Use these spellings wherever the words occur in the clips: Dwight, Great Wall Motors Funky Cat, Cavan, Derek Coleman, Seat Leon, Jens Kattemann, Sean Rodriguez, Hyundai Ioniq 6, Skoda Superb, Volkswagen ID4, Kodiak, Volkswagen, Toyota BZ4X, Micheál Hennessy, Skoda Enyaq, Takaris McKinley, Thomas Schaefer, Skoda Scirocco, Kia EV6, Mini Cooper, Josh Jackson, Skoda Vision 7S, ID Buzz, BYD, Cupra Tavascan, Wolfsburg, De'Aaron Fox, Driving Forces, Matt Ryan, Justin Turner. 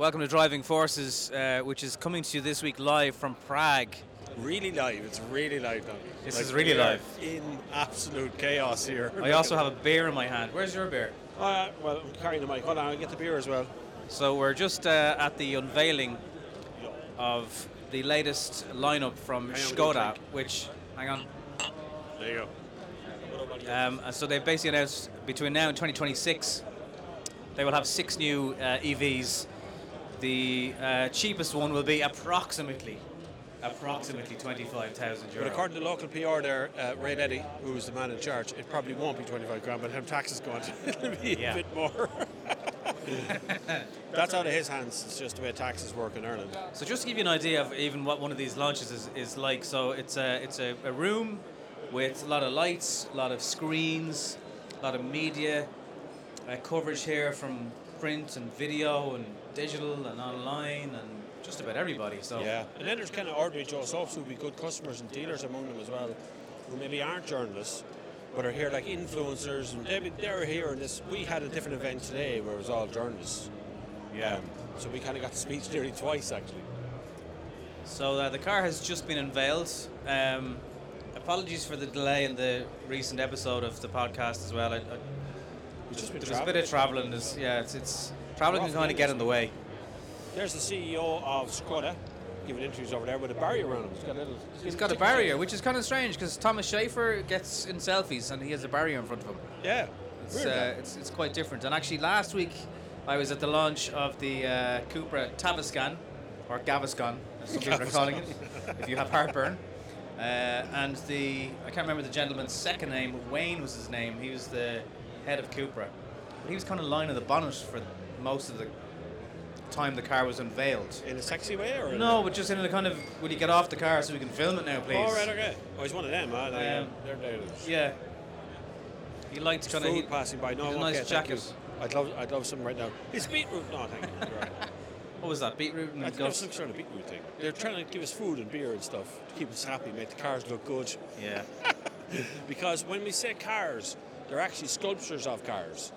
Welcome to Driving Forces, which is coming to you this week live from Prague. Really live. It's really live, Donnie. This is really live. In absolute chaos here. I also have a beer in my hand. Where's your beer? Well, I'm carrying the mic. Hold on, I'll get the beer as well. So we're just at the unveiling of the latest lineup from Škoda, which, hang on. There you go. So they've basically announced between now and 2026, they will have 6 new EVs. The cheapest one will be approximately €25,000. But according to local PR there, Ray Eddy, who's the man in charge, it probably won't be 25 grand, but him taxes going to it'll be a bit more. That's out of his hands. It's just the way taxes work in Ireland. So just to give you an idea of even what one of these launches is like, so it's a room with a lot of lights, a lot of screens, a lot of media coverage here from print and video and digital and online and just about everybody. So yeah, and then there's kind of ordinary Joe Soaps who would be good customers and dealers among them as well, who maybe aren't journalists but are here like influencers, and they're here. And this, we had a different event today where it was all journalists. Yeah. So we kind of got to speak nearly twice actually. So the car has just been unveiled. Apologies for the delay in the recent episode of the podcast as well. There's a bit of travelling. It's travelling can kind of get in the way. There's the CEO of Skoda giving interviews over there with a barrier around him. He's got a barrier, which is kind of strange because Thomas Schaefer gets in selfies and he has a barrier in front of him. Yeah, it's quite different. And actually, last week I was at the launch of the Cupra Tavascan, or Gavascan, as some people are calling it, if you have heartburn. And I can't remember the gentleman's second name, but Wayne was his name. He was the head of Cupra. He was kind of lying on the bonnet for most of the time the car was unveiled. In a sexy way, or no? But just in a kind of, will you get off the car so we can film it now, please? All right, okay. Oh, he's one of them. They're dangerous. Yeah. He likes kind of food passing by. No, nice jacket. I'd love some right now. It's beetroot. No, thank you. Right. What was that? Beetroot and guff? Some sort of beetroot thing. They're trying to give us food and beer and stuff to keep us happy, make the cars look good. Yeah. Because when we say cars, they're actually sculptures of cars.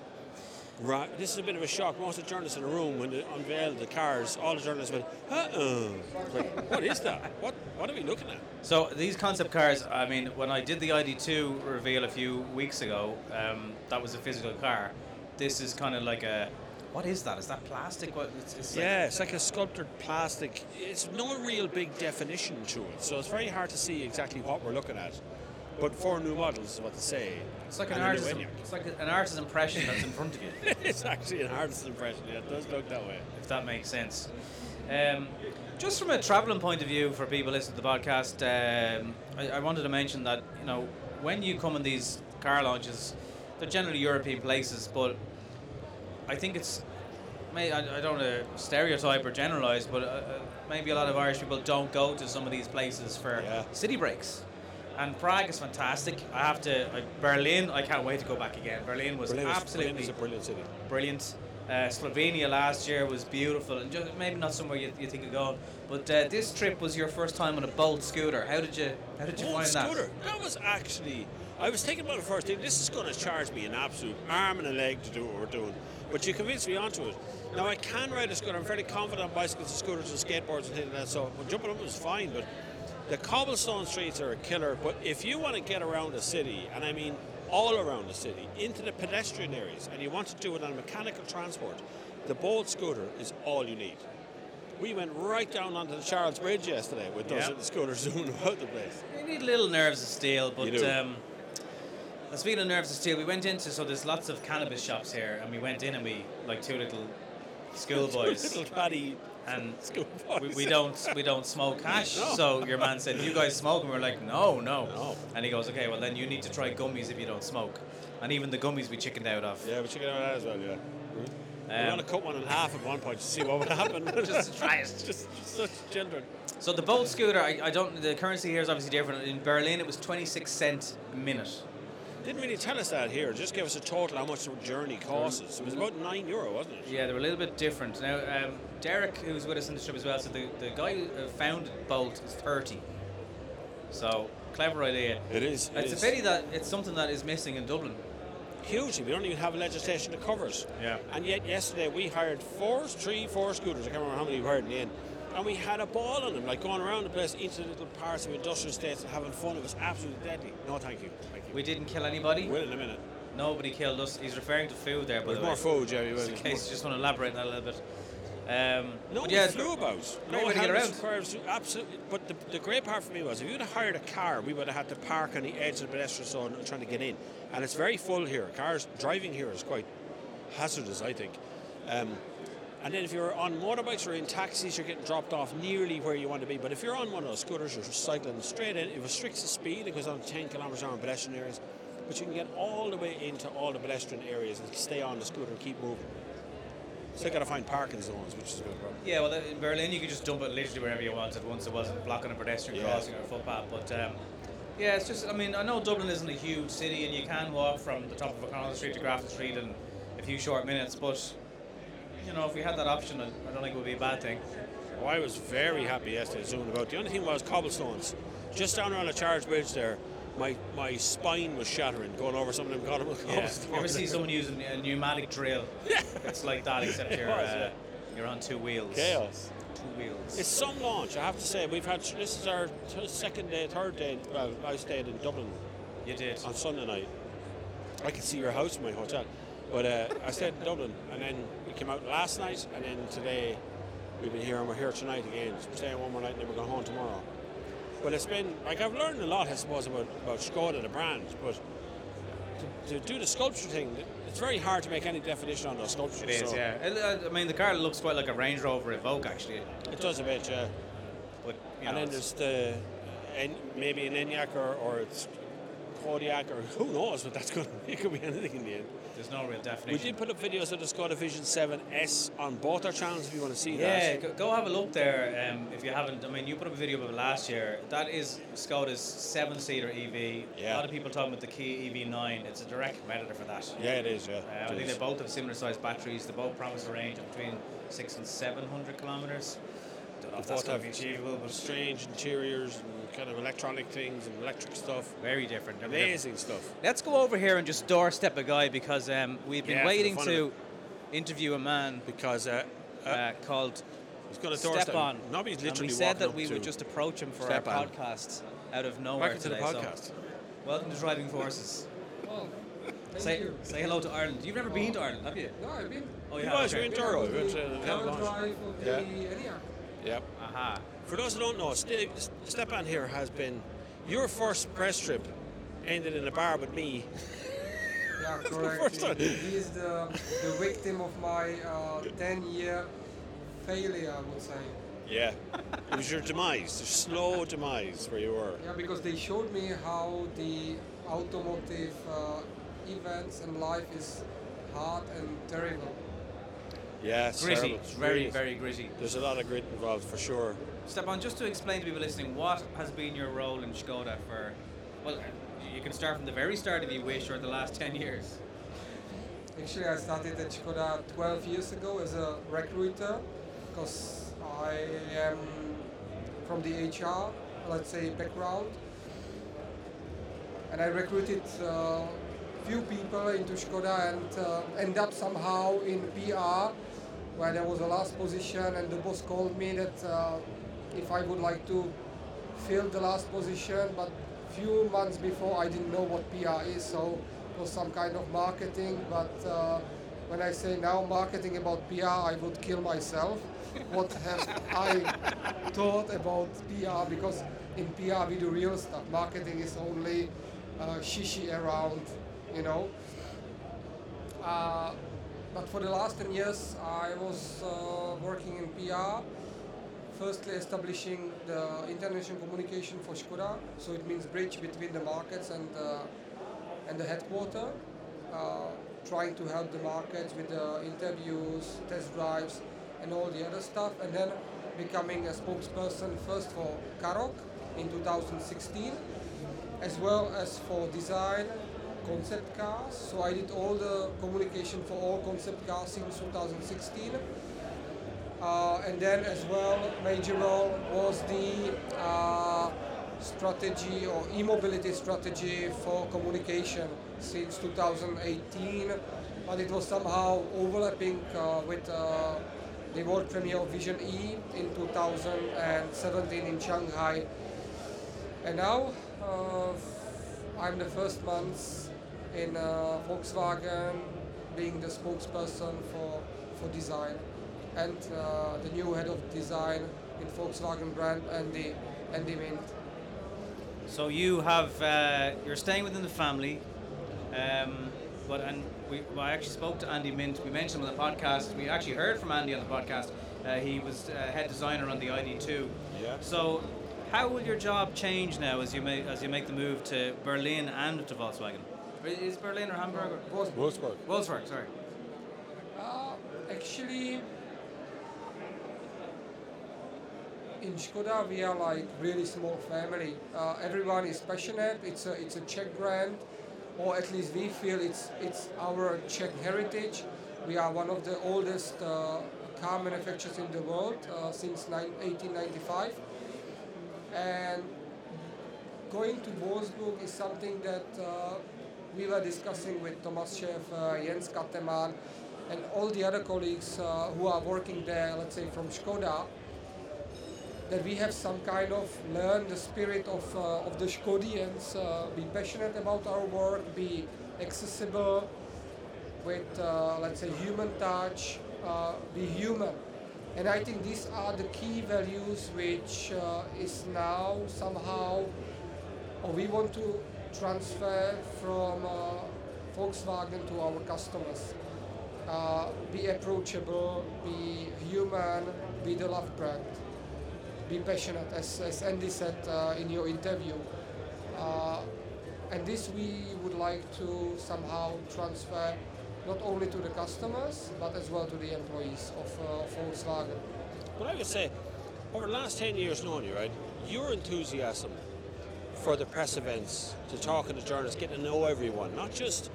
Right. This is a bit of a shock. Most of the journalists in the room, when they unveiled the cars, all the journalists went, like, what is that? What are we looking at? So these concept cars, I mean, when I did the ID2 reveal a few weeks ago, that was a physical car. This is kind of like a, what is that? Is that plastic? It's like a sculpted plastic. It's no real big definition to it, so it's very hard to see exactly what we're looking at. But 4 new models is what they say. It's like an artist's impression that's in front of you. It's actually an artist's impression, yeah. It does look that way. If that makes sense. Just from a travelling point of view for people listening to the podcast, I wanted to mention that, you know, when you come in these car launches, they're generally European places, but I think it's, I don't want to stereotype or generalise, but maybe a lot of Irish people don't go to some of these places for city breaks. And Prague is fantastic. Berlin, I can't wait to go back again. Berlin was a brilliant city. Brilliant. Slovenia last year was beautiful, and just, maybe not somewhere you think of going. But this trip was your first time on a Bolt scooter. How did you find that? Bolt scooter. That was actually, I was thinking about it first thing. This is going to charge me an absolute arm and a leg to do what we're doing. But you convinced me onto it. Now I can ride a scooter. I'm fairly confident on bicycles and scooters and skateboards and things like that. So jumping up was fine, but. The cobblestone streets are a killer, but if you want to get around the city, and I mean all around the city, into the pedestrian areas, and you want to do it on mechanical transport, the Bolt scooter is all you need. We went right down onto the Charles Bridge yesterday with those little scooters zooming about the place. You need little nerves of steel, but speaking of nerves of steel, we went into, so there's lots of cannabis shops here, and we went in and we, like two little schoolboys. Two little paddy. And we don't smoke hash, no. So your man said, you guys smoke? And we're like, no. And he goes, okay, well then you need to try gummies if you don't smoke. And even the gummies we chickened out of. Yeah, we chickened out of that as well, yeah. We want to cut one in half at one point to see what would happen. Just to try it. Just such children. So the Bolt scooter, the currency here is obviously different. In Berlin it was 26 cents a minute. Didn't really tell us that here. Just gave us a total how much the journey cost us. It was about €9, wasn't it? Yeah, they were a little bit different. Now, Derek, who's with us in the trip as well, said the guy who founded Bolt is 30. So, clever idea. It is. It's a pity that it's something that is missing in Dublin. hugely. We don't even have legislation that covers. Yeah. And yet yesterday we hired four scooters. I can't remember how many we hired in the end. And we had a ball on them, like going around the place, each of the little parts of industrial estates and having fun. It was absolutely deadly. No, thank you. Thank you. We didn't kill anybody? Will in a minute. Nobody killed us. He's referring to food there, by the way. There's more food, Jerry. Just in case you just want to elaborate on that a little bit. Nobody flew about. Nobody got around. Curves, absolutely. But the great part for me was, if you'd have hired a car, we would have had to park on the edge of the pedestrian zone trying to get in. And it's very full here. Cars driving here is quite hazardous, I think. And then if you're on motorbikes or in taxis, you're getting dropped off nearly where you want to be. But if you're on one of those scooters, you're cycling straight in. It restricts the speed. It goes on 10 km/h in pedestrian areas. But you can get all the way into all the pedestrian areas and stay on the scooter and keep moving. Still got to find parking zones, which is a bit of a problem. Yeah, well, in Berlin, you could just dump it literally wherever you wanted once it wasn't blocking a pedestrian crossing or a footpath. But, yeah, it's just, I mean, I know Dublin isn't a huge city and you can walk from the top of O'Connell Street to Grafton Street in a few short minutes, but, you know, if we had that option, I don't think it would be a bad thing. Oh, I was very happy yesterday zooming about. The only thing was cobblestones. Just down around the Charles Bridge there, my spine was shattering going over some of them cobblestones. You ever see someone using a pneumatic drill? Yeah. It's like that, except you're on two wheels. Chaos. Two wheels. It's some launch, I have to say. We've had, this is our third day. Well, I stayed in Dublin. You did? On Sunday night. I could see your house in my hotel. But I stayed in Dublin, and then we came out last night, and then today we've been here, and we're here tonight again. So we're staying one more night, and then we're going home tomorrow. But it's been, like, I've learned a lot, I suppose, about Skoda, the brand, but to do the sculpture thing, it's very hard to make any definition on those sculptures. It is, so. Yeah. I mean, the car looks quite like a Range Rover Evoque, actually. It does a bit, yeah. But, and then there's the, maybe an Enyaq or it's Kodiak, or who knows what that's going to be. It could be anything in the end. There's no real definition. We did put up videos of the Skoda Vision 7S on both our channels if you want to see that. Yeah, go have a look there if you haven't. I mean, you put up a video of it last year. That is Skoda's 7-seater EV. Yeah. A lot of people talking about the Kia EV9. It's a direct competitor for that. Yeah, it is, yeah. I think they both have similar-sized batteries. They both promise a range of between 600 and 700 kilometres. Don't know if that's going to be achievable, but strange interiors and kind of electronic things and electric stuff. Very different. Amazing stuff. Let's go over here and just doorstep a guy because we've been waiting to interview a man because called Stepan. Nobby's literally walking up to. We said that we would just approach him for our podcast out of nowhere. Welcome today. To the podcast. So, welcome to Driving Forces. Oh, say hello to Ireland. You've never been to Ireland, have you? No, I've been. Oh, you have. You're in Toro. You're in Enyaq. Yep. Aha. For those who don't know, Stepan here has been. Your first press trip ended in a bar with me. Yeah, correct. He is the victim of my 10-year failure, I would say. Yeah. It was your demise, the slow demise where you were. Yeah, because they showed me how the automotive events and life is hard and terrible. Yeah, it's gritty. It's very, very gritty. There's a lot of grit involved, for sure. Stepan, just to explain to people listening, what has been your role in Skoda for, well, you can start from the very start if you wish, or the last 10 years. Actually, I started at Skoda 12 years ago as a recruiter, because I am from the HR, let's say, background. And I recruited few people into Skoda and end up somehow in PR, where there was a last position, and the boss called me that if I would like to fill the last position, but few months before I didn't know what PR is, so it was some kind of marketing, but when I say now marketing about PR, I would kill myself. What have I thought about PR? Because in PR we do real stuff. Marketing is only shishi around, you know. But for the last 10 years, I was working in PR, firstly establishing the international communication for Skoda, so it means bridge between the markets and the headquarter, trying to help the markets with the interviews, test drives, and all the other stuff, and then becoming a spokesperson first for Karoq in 2016, as well as for design, concept cars. So I did all the communication for all concept cars since 2016, and then as well major role was the strategy or e-mobility strategy for communication since 2018, but it was somehow overlapping with the world premiere of Vision E in 2017 in Shanghai. And now I'm the first month in Volkswagen being the spokesperson for design, and the new head of design in Volkswagen brand, Andy Mindt. So you have you're staying within the family, but I actually spoke to Andy Mindt. We mentioned him on the podcast. We actually heard from Andy on the podcast. He was head designer on the ID2. Yeah. So how will your job change now as you make the move to Berlin and to Volkswagen? Is Berlin or Hamburg? Or? Wolfsburg. Wolfsburg, sorry. Actually, in Škoda we are like really small family. Everyone is passionate. It's a Czech brand, or at least we feel it's our Czech heritage. We are one of the oldest car manufacturers in the world since 1895, and going to Wolfsburg is something that we were discussing with Thomas Schaefer, Jens Kattemann, and all the other colleagues who are working there, let's say from Škoda, that we have some kind of learn the spirit of the Škodians, be passionate about our work, be accessible with, let's say, human touch, be human. And I think these are the key values which is now somehow, or we want to transfer from Volkswagen to our customers. Be approachable, be human, be the love brand, be passionate, as Andy said in your interview. And this we would like to somehow transfer not only to the customers, but as well to the employees of Volkswagen. But I would say, over the last 10 years knowing you, right, your enthusiasm for the press events, to talking to journalists, getting to know everyone, not just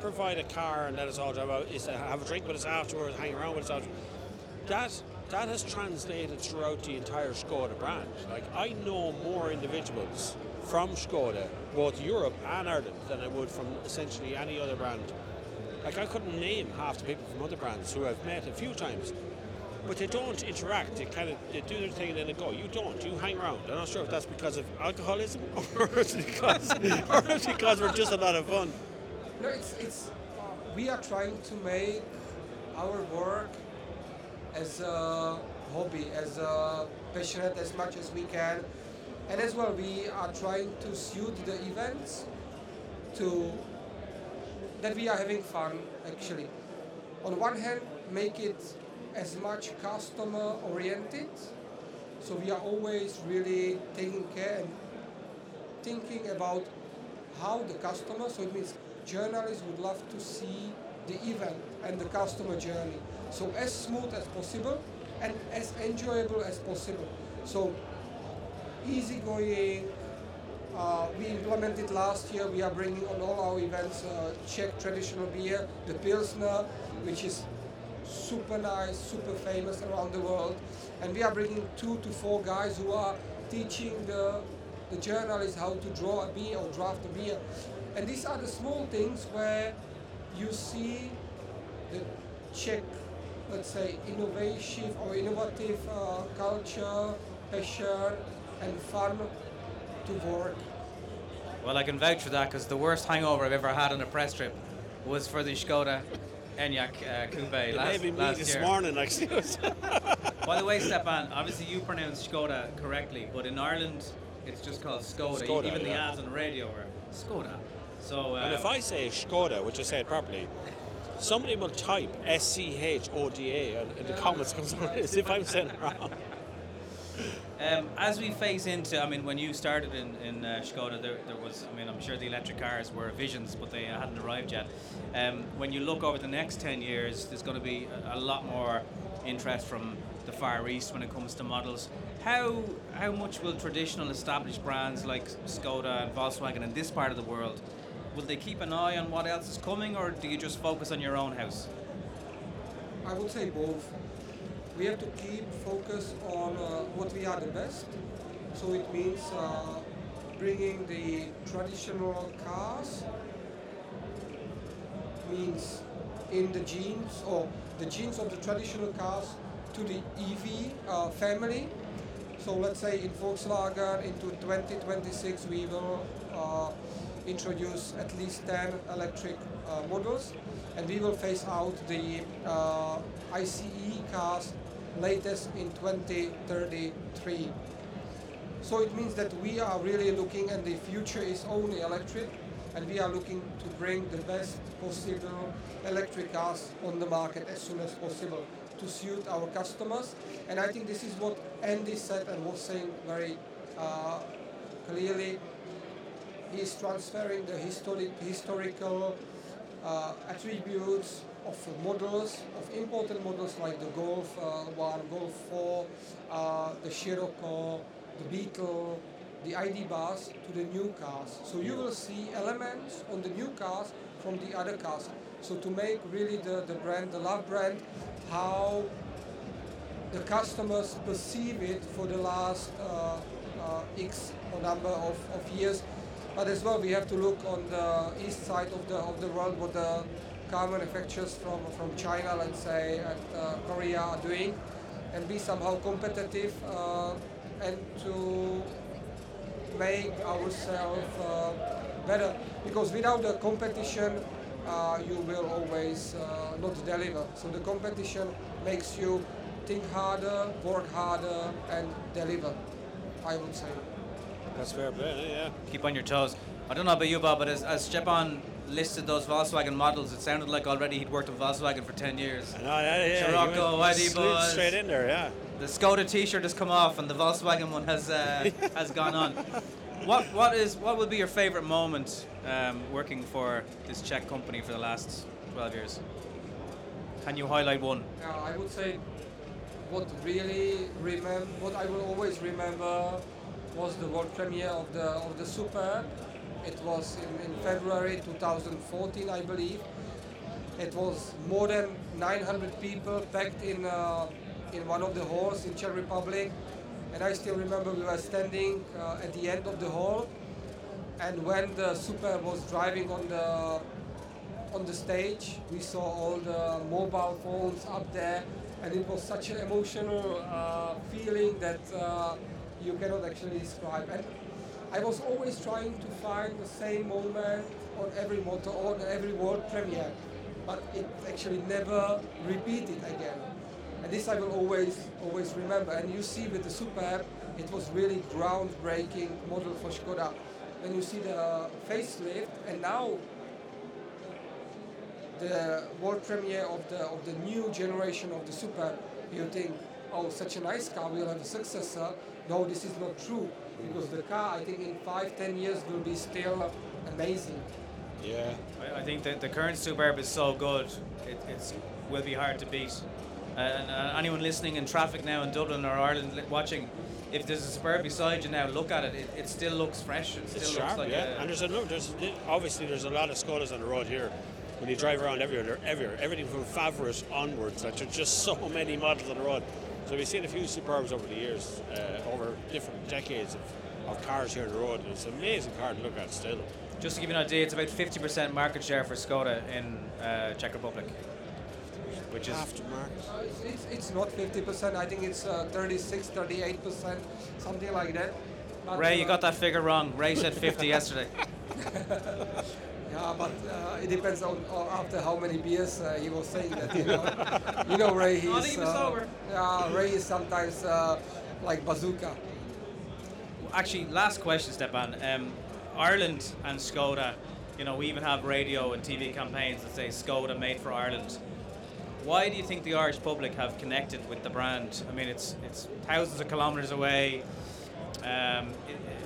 provide a car and let us all drive out, is to have a drink with us afterwards, hang around with us afterwards. That has translated throughout the entire Skoda brand. Like, I know more individuals from Skoda, both Europe and Ireland, than I would from essentially any other brand. Like, I couldn't name half the people from other brands who I've met a few times, but they don't interact. They do their thing and then they go. You don't. You hang around. I'm not sure if that's because of alcoholism or it's because we're just a lot of fun. No, it's we are trying to make our work as a hobby, as a passionate as much as we can, and as well we are trying to suit the events to that we are having fun. Actually, on one hand, make it as much customer oriented, so we are always really taking care and thinking about how the customer, so it means journalists would love to see the event and the customer journey, so as smooth as possible and as enjoyable as possible. So easygoing. We implemented last year. We are bringing on all our events Czech traditional beer, the Pilsner, which is super nice, super famous around the world. And we are bringing 2 to 4 guys who are teaching the journalists how to draw a beer or draft a beer. And these are the small things where you see the Czech, let's say, innovative culture, passion and fun to work. Well, I can vouch for that, because the worst hangover I've ever had on a press trip was for the Skoda Enyaq Coupe last year. This morning, actually. By the way, Stepan, obviously you pronounce Skoda correctly, but in Ireland it's just called Skoda. Even the ads on the radio are Skoda. So, and if I say Skoda, which I say it properly, somebody will type SCHODA and the comments comes on as if I'm saying it wrong. As we phase into, I mean, when you started in Skoda, there was, I mean, I'm sure the electric cars were visions, but they hadn't arrived yet. When you look over the next 10 years, there's going to be a lot more interest from the Far East when it comes to models. How much will traditional established brands like Skoda and Volkswagen in this part of the world, will they keep an eye on what else is coming, or do you just focus on your own house? I would say both. We have to keep focus on what we are the best. So it means bringing the traditional cars, means in the genes or the genes of the traditional cars to the EV family. So let's say in Volkswagen into 2026 we will introduce at least 10 electric models, and we will phase out the ICE cars latest in 2033. So it means that we are really looking, and the future is only electric, and we are looking to bring the best possible electric cars on the market as soon as possible to suit our customers. And I think this is what Andy said and was saying very clearly. He's transferring the historical attributes of models, of important models like the Golf 1, Golf 4, the Scirocco, the Beetle, the ID Buzz to the new cars. So you will see elements on the new cars from the other cars. So to make really the brand, the love brand, how the customers perceive it for the last X or number of years. But as well, we have to look on the east side of the world what the car manufacturers from China, let's say, and Korea are doing, and be somehow competitive and to make ourselves better. Because without the competition, you will always not deliver. So the competition makes you think harder, work harder, and deliver, I would say. That's fair play, yeah. Keep on your toes. I don't know about you, Bob, but as Stepan listed those Volkswagen models, it sounded like already he'd worked with Volkswagen for 10 years. I know, yeah. Scirocco, ID Buzz. Straight in there, yeah. The Skoda T-shirt has come off, and the Volkswagen one has gone on. What would be your favorite moment working for this Czech company for the last 12 years? Can you highlight one? Yeah, I would say what I will always remember was the world premiere of the Superb. It was in February 2014, I believe. It was more than 900 people packed in one of the halls in Czech Republic, and I still remember we were standing at the end of the hall, and when the Superb was driving on the stage, we saw all the mobile phones up there, and it was such an emotional feeling that you cannot actually describe. And I was always trying to find the same moment on every motor, on every world premiere, but it actually never repeated again. And this I will always remember. And you see with the Superb, it was really groundbreaking model for Škoda. When you see the facelift, and now the world premiere of the new generation of the Superb, you think, oh, such a nice car, we'll have a successor. No, this is not true, because the car, I think in 5-10 years will be still amazing. Yeah. I think that the current Superb is so good, it will be hard to beat. And anyone listening in traffic now in Dublin or Ireland watching, if there's a Superb beside you now, look at it. It still looks fresh. It's sharp, looks like and there's a lot of Skodas on the road here. When you drive around everywhere, everything from Favorit onwards, like there's just so many models on the road. So we've seen a few Superbs over the years, over different decades of cars here on the road. And it's an amazing car to look at still. Just to give you an idea, it's about 50% market share for Skoda in Czech Republic. Which is it's not 50%. I think it's 36-38%, something like that. But Ray, you got that figure wrong. Ray said 50 yesterday. Yeah, but it depends on after how many beers he was saying that. You know, Ray. He's, I think he was sober. Yeah, Ray is sometimes like bazooka. Actually, last question, Stepan. Ireland and Skoda. You know, we even have radio and TV campaigns that say Skoda made for Ireland. Why do you think the Irish public have connected with the brand? I mean, it's thousands of kilometers away.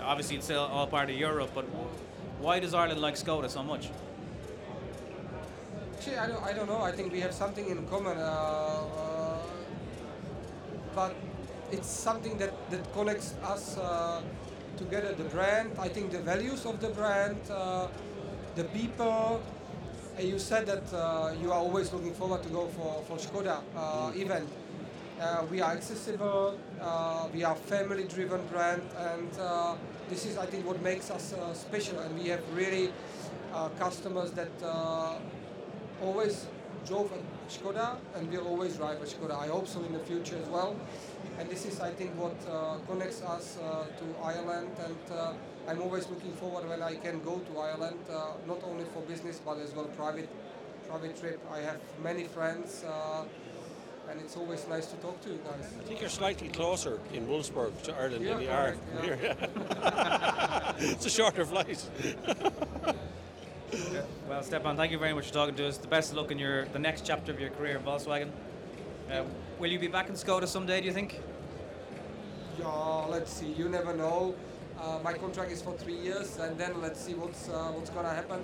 Obviously, it's still all part of Europe, but why does Ireland like Skoda so much? Actually, I don't know. I think we have something in common, but it's something that connects us together. The brand, I think, the values of the brand, the people. You said that you are always looking forward to go for Škoda event. We are accessible, we are family-driven brand, and this is, I think, what makes us special. And we have really customers that always drove a Škoda and will always drive a Škoda. I hope so in the future as well. And this is, I think, what connects us to Ireland. And I'm always looking forward when I can go to Ireland, not only for business but as well private trip. I have many friends. And it's always nice to talk to you guys. I think you're slightly closer in Wolfsburg to Ireland than you are here. Yeah. It's a shorter flight. Yeah. Well, Stepan, thank you very much for talking to us. The best of luck in the next chapter of your career in Volkswagen. Will you be back in Skoda someday, do you think? Yeah, let's see. You never know. My contract is for 3 years, and then let's see what's going to happen.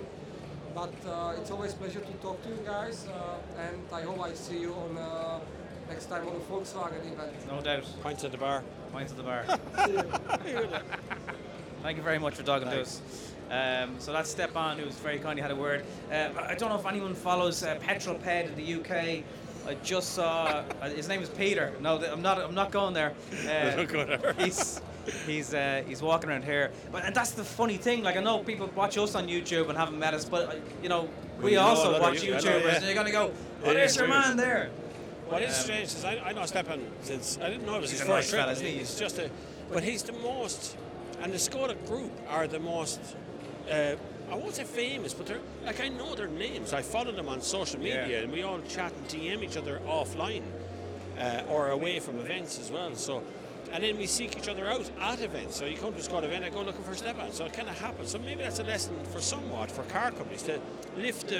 But it's always a pleasure to talk to you guys, and I hope I see you on next time on the Volkswagen event. No doubt. Points at the bar. Points at the bar. Thank you very much for talking to us. So that's Stepan, who's very kindly had a word. I don't know if anyone follows Petrol Ped in the UK. I just saw his name is Peter. No, I'm not going there. Don't go there. He's walking around here, and that's the funny thing. Like, I know people watch us on YouTube and haven't met us, but we also watch YouTubers. And you're gonna go, oh, there's your man there. What is strange is I know Stepan since I didn't know it was his first trip. He's just but he's the most, and the Skoda Group are the most. I won't say famous, but they're I know their names. I follow them on social media, and we all chat and DM each other offline or away from events as well. So, and then we seek each other out at events. So you come to a Skoda event, I go looking for Stepan. So it kind of happens. So maybe that's a lesson for car companies to lift the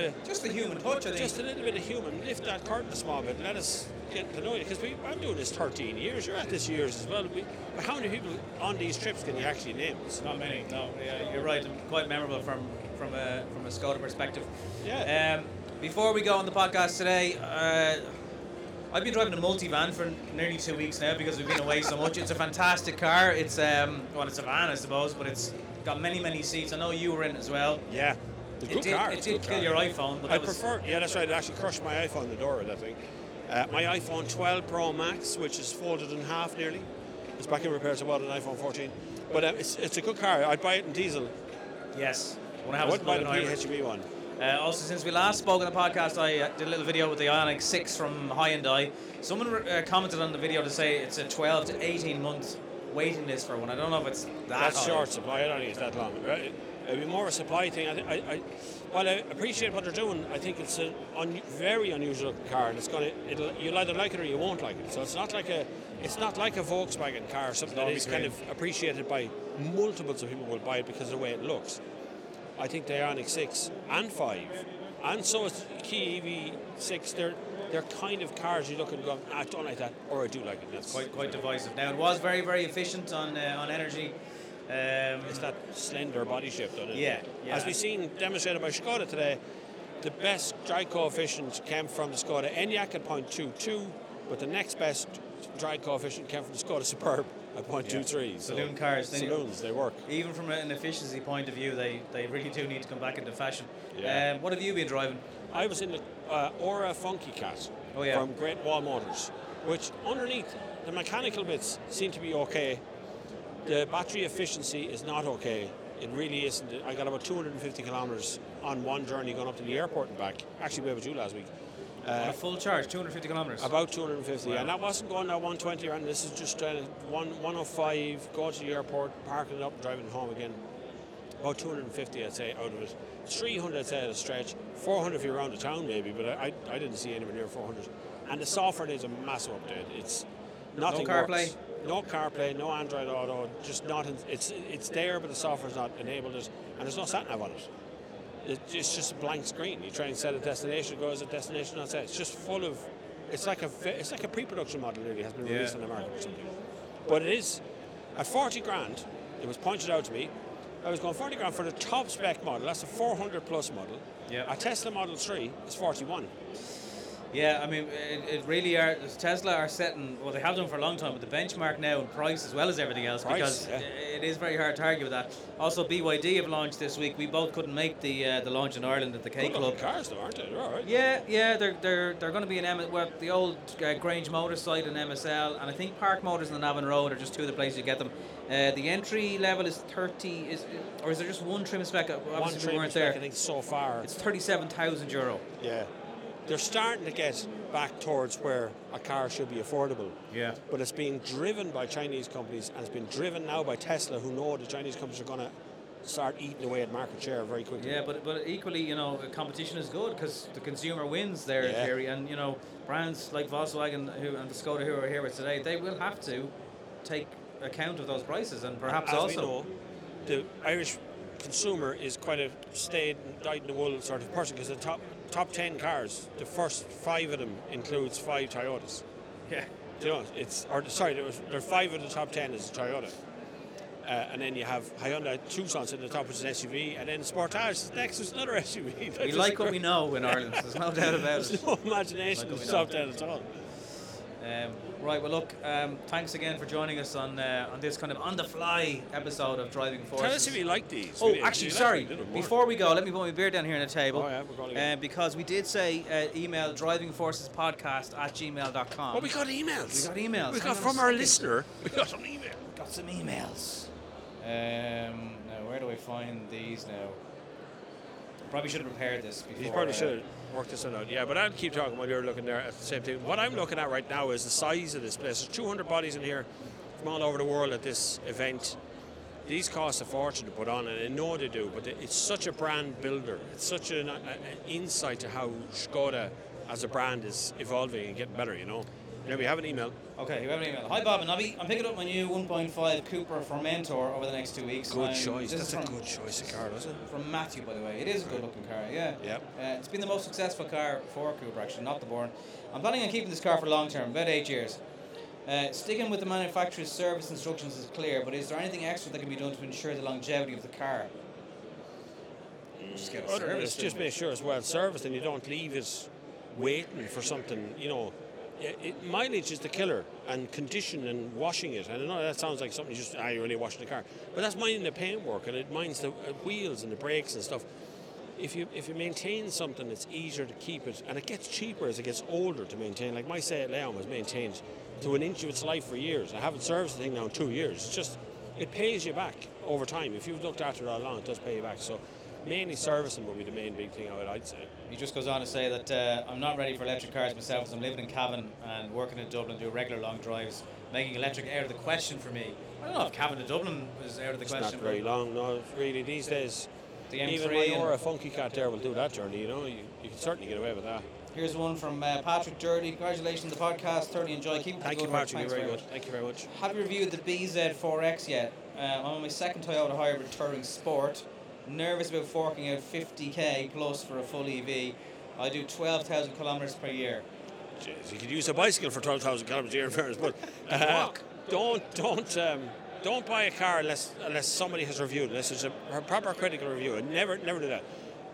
human touch. Just a little bit of human, lift that curtain a small bit. Let us get to know you, because I'm doing this 13 years. You're at this years as well. But how many people on these trips can you actually name? It's not many. No, yeah, you're right. Quite memorable from a Skoda perspective. Yeah. Before we go on the podcast today, I've been driving a multivan for nearly 2 weeks now because we've been away so much. It's a fantastic car. It's it's a van, I suppose, but it's got many, many seats. I know you were in it as well. Yeah. It did kill your iPhone. But that's right. It actually crushed my iPhone in the door, I think. My iPhone 12 Pro Max, which is folded in half nearly. It's back in repair to what an iPhone 14. But it's a good car. I'd buy it in diesel. Yes. I wouldn't buy the PHEV one. Also, since we last spoke on the podcast, I did a little video with the Ioniq 6 from Hyundai. Someone commented on the video to say it's a 12 to 18 month waiting list for one. I don't know if it's that long. That's short supply. I don't think it's that long. Right? It'd be more a supply thing. While I appreciate what they're doing, I think it's a very unusual car, and you'll either like it or you won't like it. So it's not like a Volkswagen car, something that is kind of appreciated by multiples of people will buy it because of the way it looks. I think the Ioniq 6 and 5, and so is Kia EV6. They're kind of cars you look and go, I don't like that, or I do like it. That's quite divisive. Now, it was very, very efficient on energy. It's that slender body shape, doesn't it? Yeah. As we've seen demonstrated by Škoda today, the best drag coefficient came from the Skoda Enyaq at 0.22, but the next best drag coefficient came from the Skoda Superb at 0.23. Yeah. Saloon cars. They work. Even from an efficiency point of view, they really do need to come back into fashion. Yeah. What have you been driving? I was in the Aura Funky Cat from Great Wall Motors, which underneath the mechanical bits seem to be okay. The battery efficiency is not okay. It really isn't. I got about 250 kilometres on one journey going up to the airport and back. Actually, we were with you last week. On a full charge, 250 kilometres? About 250, and that wasn't going at 120 around. This is just 105, going to the airport, parking it up, driving home again. About 250, I'd say, out of it. 300, I'd say, at a stretch. 400 if you're around the town, maybe, but I didn't see anywhere near 400. And the software needs a massive update. It's nothing works. No CarPlay, no Android Auto, just not. It's there, but the software's not enabled it, and there's no sat nav on it. It's just a blank screen. You try and set a destination, it goes a destination not set. It's just full of. It's like a pre-production model. Really has been released on the market or something. But it is at 40 grand. It was pointed out to me. I was going 40 grand for the top spec model. That's a 400 plus model. Yeah. A Tesla Model 3 is 41. Yeah, I mean, it really are. Tesla are setting, well, they have done for a long time, but the benchmark now in price as well as everything else, it is very hard to argue with that. Also, BYD have launched this week. We both couldn't make the launch in Ireland at the K Club. Good cars, though, aren't they? They're all right. Yeah, they're going to be in the old Grange Motor site in MSL, and I think Park Motors and the Navan Road are just two of the places you get them. The entry level is 30, or is there just one trim spec? Obviously one trim weren't spec, there. I think so far. It's €37,000. Yeah. They're starting to get back towards where a car should be affordable. Yeah. But it's being driven by Chinese companies, and it's been driven now by Tesla, who know the Chinese companies are going to start eating away at market share very quickly. Yeah, but equally, you know, competition is good because the consumer wins there in theory. And, you know, brands like Volkswagen and the Skoda who are here with today, they will have to take account of those prices and perhaps and also... As we know, the Irish consumer is quite a staid, dyed-in-the-wool sort of person because the top 10 cars, the first 5 of them includes 5 Toyotas. Yeah. Do you know, there are 5 of the top 10 is a Toyota. And then you have Hyundai Tucson's in the top, which is an SUV, and then Sportage next is another SUV. We like what we know in Ireland, there's no doubt about it. There's no imagination to stop that at all. Right, well look, thanks again for joining us on this kind of on-the-fly episode of Driving Forces. Tell us if you like these. Oh, actually, sorry, before we go, let me put my beer down here on the table. Oh yeah, we're going to go. Because we did say email drivingforcespodcast@gmail.com. Well, we got emails. We got from our listener, we got some emails. Now, where do I find these now? Probably should have prepared this before. You probably should have worked this one out. Yeah, but I'll keep talking while you're looking there at the same time. What I'm looking at right now is the size of this place. There's 200 bodies in here from all over the world at this event. These cost a fortune to put on, and I know they do, but it's such a brand builder. It's such an insight to how Skoda as a brand is evolving and getting better, you know. Yeah, we have an email. Okay, we have an email. Hi, Bob and Nobby. I'm picking up my new 1.5 Cooper Formentor over the next 2 weeks. Good choice. That's a good choice of car, isn't it? From Matthew, by the way. It is a good-looking car, yeah. Yep. It's been the most successful car for Cooper, actually, not the Born. I'm planning on keeping this car for long term, about 8 years. Sticking with the manufacturer's service instructions is clear, but is there anything extra that can be done to ensure the longevity of the car? Just get a service. Just make sure it's well serviced and you don't leave it waiting for something, you know. Mileage is the killer, and condition and washing it. And I know that sounds like something you're only washing the car, but that's minding the paintwork, and it minds the wheels and the brakes and stuff. If you maintain something, it's easier to keep it, and it gets cheaper as it gets older to maintain. Like my Seat Leon was maintained to an inch of its life for years. I haven't serviced the thing now in 2 years. It's just, it pays you back over time. If you've looked after it all along, it does pay you back. So mainly servicing would be the main big thing of it, I'd say. He just goes on to say that I'm not ready for electric cars myself as I'm living in Cavan and working in Dublin, do regular long drives, making electric out of the question for me. I don't know if Cavan to Dublin is out of the question. It's not very long, no, really, these days. The M3 even when you're a funky cat there will do that journey, you know. You can certainly get away with that. Here's one from Patrick Dirty. Congratulations on the podcast. Thoroughly enjoy. Keep it going. Thank you, Patrick. You're very good. Thank you very much. Have you reviewed the BZ4X yet? I'm on my second Toyota Hybrid Touring Sport. Nervous about forking out 50k plus for a full EV. I do 12,000 kilometers per year. Jeez, you could use a bicycle for 12,000 kilometers a year in fairness, but walk. Don't buy a car unless somebody has reviewed, unless there's a proper critical review. And never do that.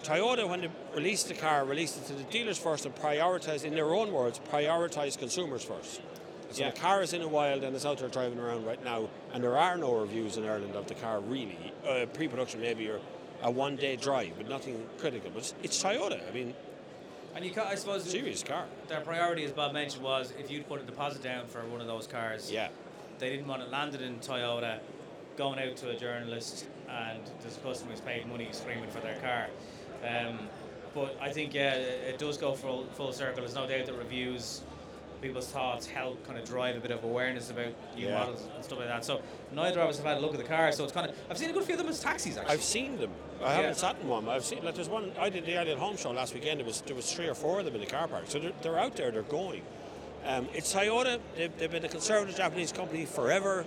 Toyota, when they released the car, released it to the dealers first and prioritized, in their own words, prioritized consumers first. So yeah. The car is in a wild and it's out there driving around right now, and there are no reviews in Ireland of the car really. Pre-production maybe, or a one-day drive, but nothing critical. But it's Toyota. I mean, and you can't, I suppose, serious car. Their priority, as Bob mentioned, was if you'd put a deposit down for one of those cars. Yeah. They didn't want it landed in Toyota, going out to a journalist, and there's a customer who's paid money screaming for their car. But I think it does go full circle. There's no doubt that reviews, people's thoughts help kind of drive a bit of awareness about new models and stuff like that. So neither of us have had a look at the car, so it's kind of, I've seen a good few of them as taxis actually. I've seen them. I haven't sat in one. I've seen, like, there's one, I did the Ideal Home Show last weekend. There was 3 or 4 of them in the car park. So they're out there, they're going. It's Toyota. They've been a conservative Japanese company forever,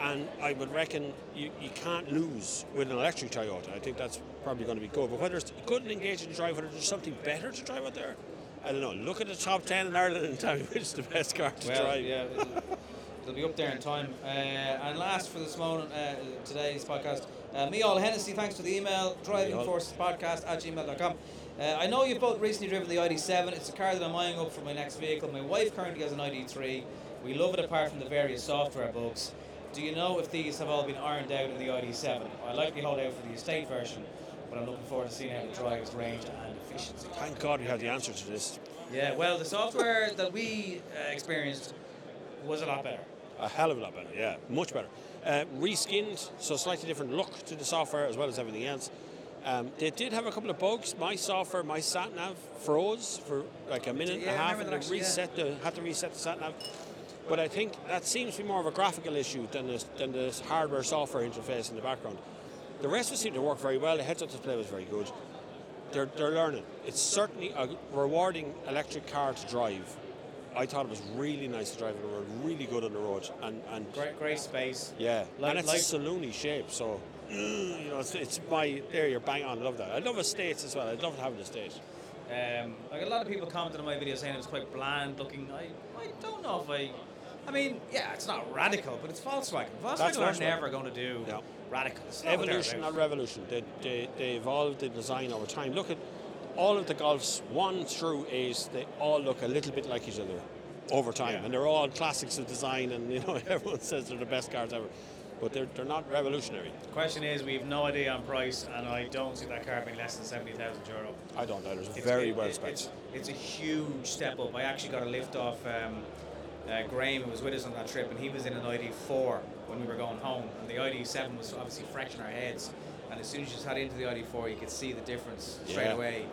and I would reckon you can't lose with an electric Toyota. I think that's probably going to be good. But whether it's good and engaging to drive, whether there's something better to drive out there, I don't know. Look at the top 10 in Ireland and tell me which is the best car to drive. Yeah, it'll be up there in time. And last for this moment, today's podcast, Micheál Hennessy, thanks for the email, drivingforcespodcast@gmail.com. I know you've both recently driven the ID7. It's a car that I'm eyeing up for my next vehicle. My wife currently has an ID3. We love it apart from the various software bugs. Do you know if these have all been ironed out in the ID7? I likely hold out for the estate version, but I'm looking forward to seeing how it drives, range and efficiency. Thank God we had the answer to this. Yeah, well, the software that we experienced was a lot better. A hell of a lot better, yeah, much better. Reskinned, so slightly different look to the software as well as everything else. They did have a couple of bugs. My software, my sat-nav froze for like a minute and a half, and they had to reset the sat-nav. But I think that seems to be more of a graphical issue than this hardware-software interface in the background. The rest of it seemed to work very well. The heads-up display was very good. They're learning. It's certainly a rewarding electric car to drive. I thought it was really nice to drive on the road, really good on the road, and great space. Yeah, like, and it's like a saloony shape, so you know it's my there. You're bang on. I love that. I love estates as well. I love having estates. Like a lot of people commented on my video saying it was quite bland looking. I don't know if I mean, yeah, it's not radical, but it's Volkswagen. Volkswagen are never going to do radical. Evolution, not revolution. They evolved the design over time. Look at all of the Golfs 1 through 8. They all look a little bit like each other over time, and they're all classics of design. And you know, everyone says they're the best cars ever, but they're not revolutionary. The question is, we have no idea on price, and I don't see that car being less than €70,000. I don't know. It's very well spec. It's a huge step up. I actually got a lift off Graham, who was with us on that trip, and he was in an ID4 when we were going home, and the ID7 was obviously fresh in our heads. And as soon as you sat into the ID4, you could see the difference straight away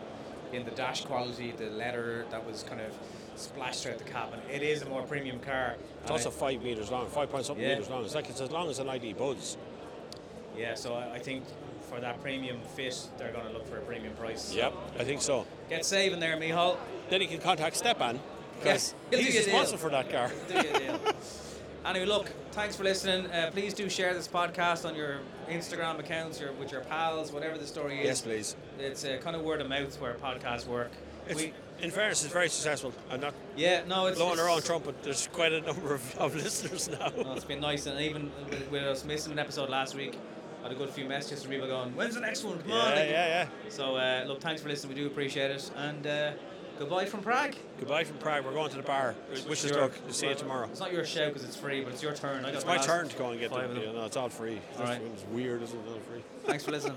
in the dash quality, the leather that was kind of splashed throughout the cabin. It is a more premium car. It's also 5 meters long, 5 point something meters long. It's like it's as long as an ID Buzz. Yeah, so I think for that premium fit, they're going to look for a premium price. Yep, so I think so. Get saving there, Michal. Then you can contact Stepan, because he's responsible for that car. Anyway, look, thanks for listening. Please do share this podcast on your Instagram accounts, with your pals, whatever the story is. Yes, please. It's kind of word of mouth where podcasts work. In fairness, it's very successful. I'm not blowing her on trumpet. There's quite a number of listeners now. No, it's been nice. And even with us missing an episode last week, I had a good few messages from people going, when's the next one? Come on. Yeah. So, look, thanks for listening. We do appreciate it. And... goodbye from Prague. Goodbye from Prague. We're going to the bar. Wish us luck. We'll see you tomorrow. It's not your show because it's free, but it's your turn. It's my turn to go and get them. No, it's all free. All right. It's weird, isn't it? It's all free. Thanks for listening.